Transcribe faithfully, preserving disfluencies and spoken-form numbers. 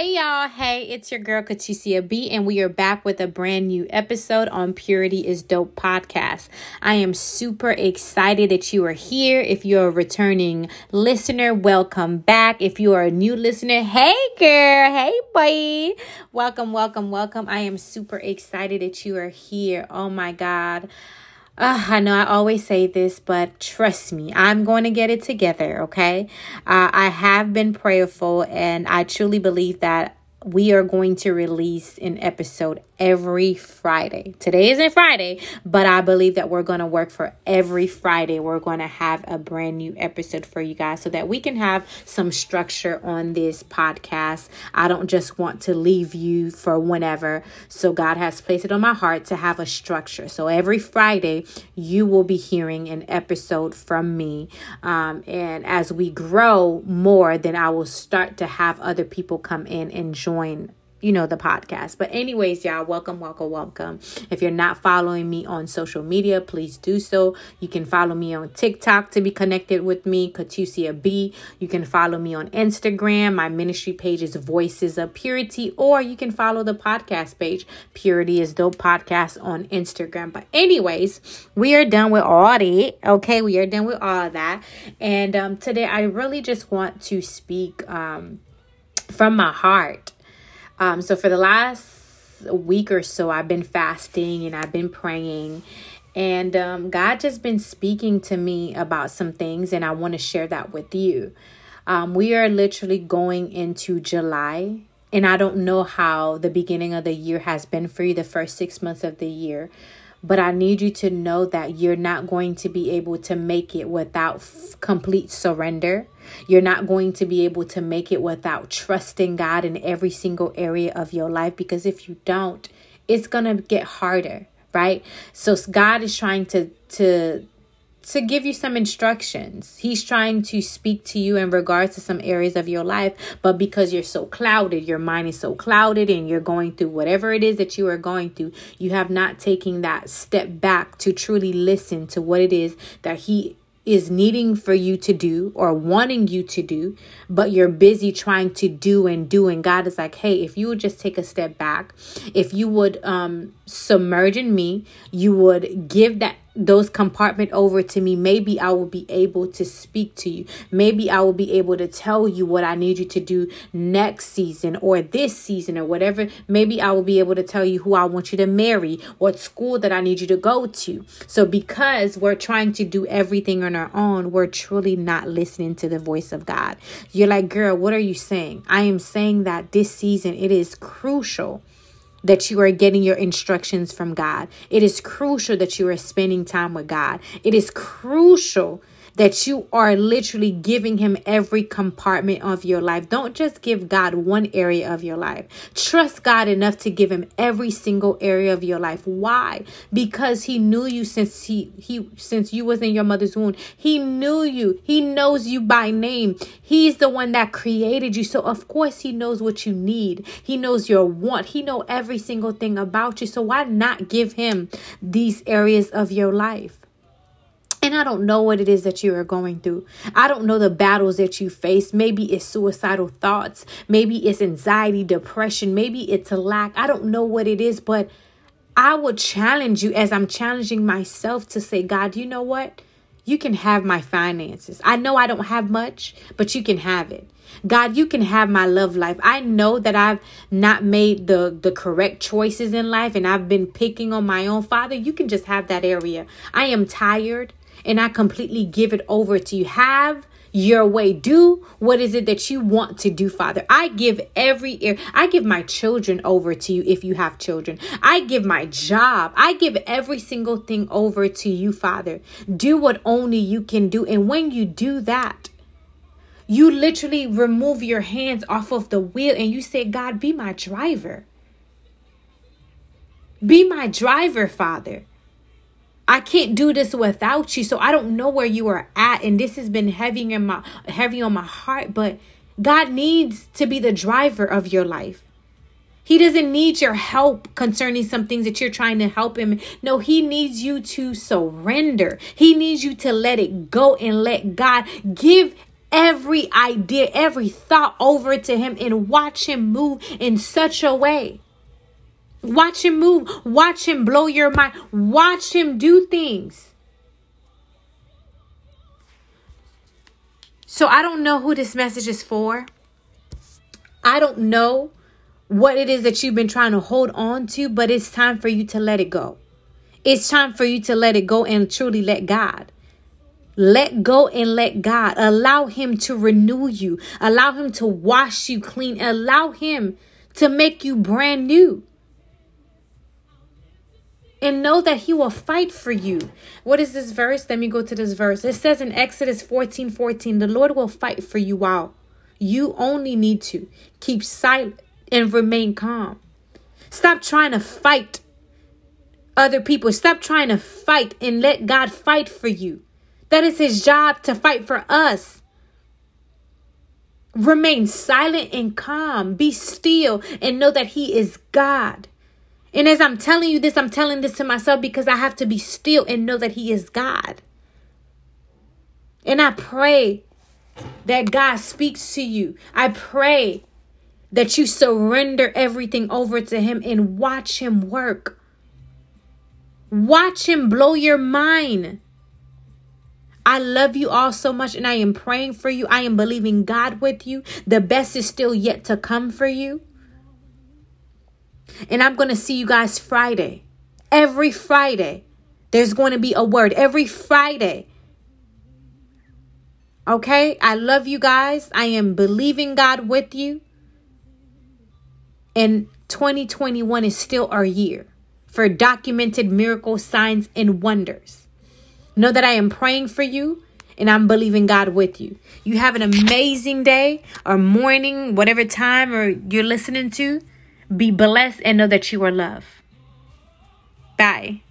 Hey y'all, hey, it's your girl Katicia B, and we are back with a brand new episode on Purity is Dope podcast. I am super excited that you are here. If you're a returning listener, welcome back. If you are a new listener, hey girl, hey boy, welcome, welcome, welcome. I am super excited that you are here. Oh my God. Uh, I know I always say this, but trust me, I'm going to get it together, okay? Uh, I have been prayerful, and I truly believe that we are going to release an episode every Friday. Today isn't Friday, but I believe that we're going to work for every Friday. We're going to have a brand new episode for you guys so that we can have some structure on this podcast. I don't just want to leave you for whenever. So God has placed it on my heart to have a structure. So every Friday, you will be hearing an episode from me. Um, and as we grow more, then I will start to have other people come in and join. Join, you know, the podcast. But anyways, y'all, welcome, welcome, welcome. If you're not following me on social media, please do so. You can follow me on TikTok to be connected with me, Katicia B. You can follow me on Instagram. My ministry page is Voices of Purity, or you can follow the podcast page, Purity is Dope Podcast on Instagram. But anyways, we are done with all that. Okay, we are done with all of that. And um, today, I really just want to speak um, from my heart. Um, so for the last week or so, I've been fasting and I've been praying, and um, God just been speaking to me about some things, and I want to share that with you. Um, we are literally going into July, and I don't know how the beginning of the year has been for you, the first six months of the year, but I need you to know that you're not going to be able to make it without f- complete surrender. You're not going to be able to make it without trusting God in every single area of your life, because if you don't, it's going to get harder, right? So God is trying to to to give you some instructions. He's trying to speak to you in regards to some areas of your life, but because you're so clouded, your mind is so clouded, and you're going through whatever it is that you are going through, you have not taken that step back to truly listen to what it is that he is needing for you to do or wanting you to do, but you're busy trying to do and do. And God is like, hey, if you would just take a step back, if you would um, submerge in me, you would give that those compartment over to me, maybe I will be able to speak to you. Maybe I will be able to tell you what I need you to do next season or this season or whatever. Maybe I will be able to tell you who I want you to marry, what school that I need you to go to. So because we're trying to do everything on our own, we're truly not listening to the voice of God. You're like, girl, what are you saying? I am saying that this season, it is crucial that you are getting your instructions from God. It is crucial that you are spending time with God. It is crucial that you are literally giving him every compartment of your life. Don't just give God one area of your life. Trust God enough to give him every single area of your life. Why? Because he knew you since he, he since you was in your mother's womb. He knew you. He knows you by name. He's the one that created you. So of course he knows what you need. He knows your want. He knows every single thing about you. So why not give him these areas of your life? And I don't know what it is that you are going through. I don't know the battles that you face. Maybe it's suicidal thoughts. Maybe it's anxiety, depression. Maybe it's a lack. I don't know what it is, but I will challenge you, as I'm challenging myself, to say, God, you know what? You can have my finances. I know I don't have much, but you can have it. God, you can have my love life. I know that I've not made the, the correct choices in life, and I've been picking on my own. Father, you can just have that area. I am tired. And I completely give it over to you. Have your way. Do what is it that you want to do, Father. I give every ear. I give my children over to you if you have children. I give my job. I give every single thing over to you, Father. Do what only you can do. And when you do that, you literally remove your hands off of the wheel and you say, God, be my driver. Be my driver, Father. I can't do this without you. So I don't know where you are at. And this has been heavy in my heavy on my heart. But God needs to be the driver of your life. He doesn't need your help concerning some things that you're trying to help him. No, he needs you to surrender. He needs you to let it go and let God give every idea, every thought over to him and watch him move in such a way. Watch him move. Watch him blow your mind. Watch him do things. So I don't know who this message is for. I don't know what it is that you've been trying to hold on to, but it's time for you to let it go. It's time for you to let it go and truly let God. Let go and let God. Allow him to renew you. Allow him to wash you clean. Allow him to make you brand new. And know that he will fight for you. What is this verse? Let me go to this verse. It says in Exodus fourteen fourteen, the Lord will fight for you all. You only need to keep silent and remain calm. Stop trying to fight other people. Stop trying to fight and let God fight for you. That is his job, to fight for us. Remain silent and calm. Be still and know that he is God. And as I'm telling you this, I'm telling this to myself because I have to be still and know that he is God. And I pray that God speaks to you. I pray that you surrender everything over to him and watch him work. Watch him blow your mind. I love you all so much, and I am praying for you. I am believing God with you. The best is still yet to come for you. And I'm going to see you guys Friday. Every Friday, there's going to be a word. Every Friday. Okay? I love you guys. I am believing God with you. And twenty twenty-one is still our year for documented miracles, signs, and wonders. Know that I am praying for you. And I'm believing God with you. You have an amazing day or morning, whatever time or you're listening to. Be blessed and know that you are loved. Bye.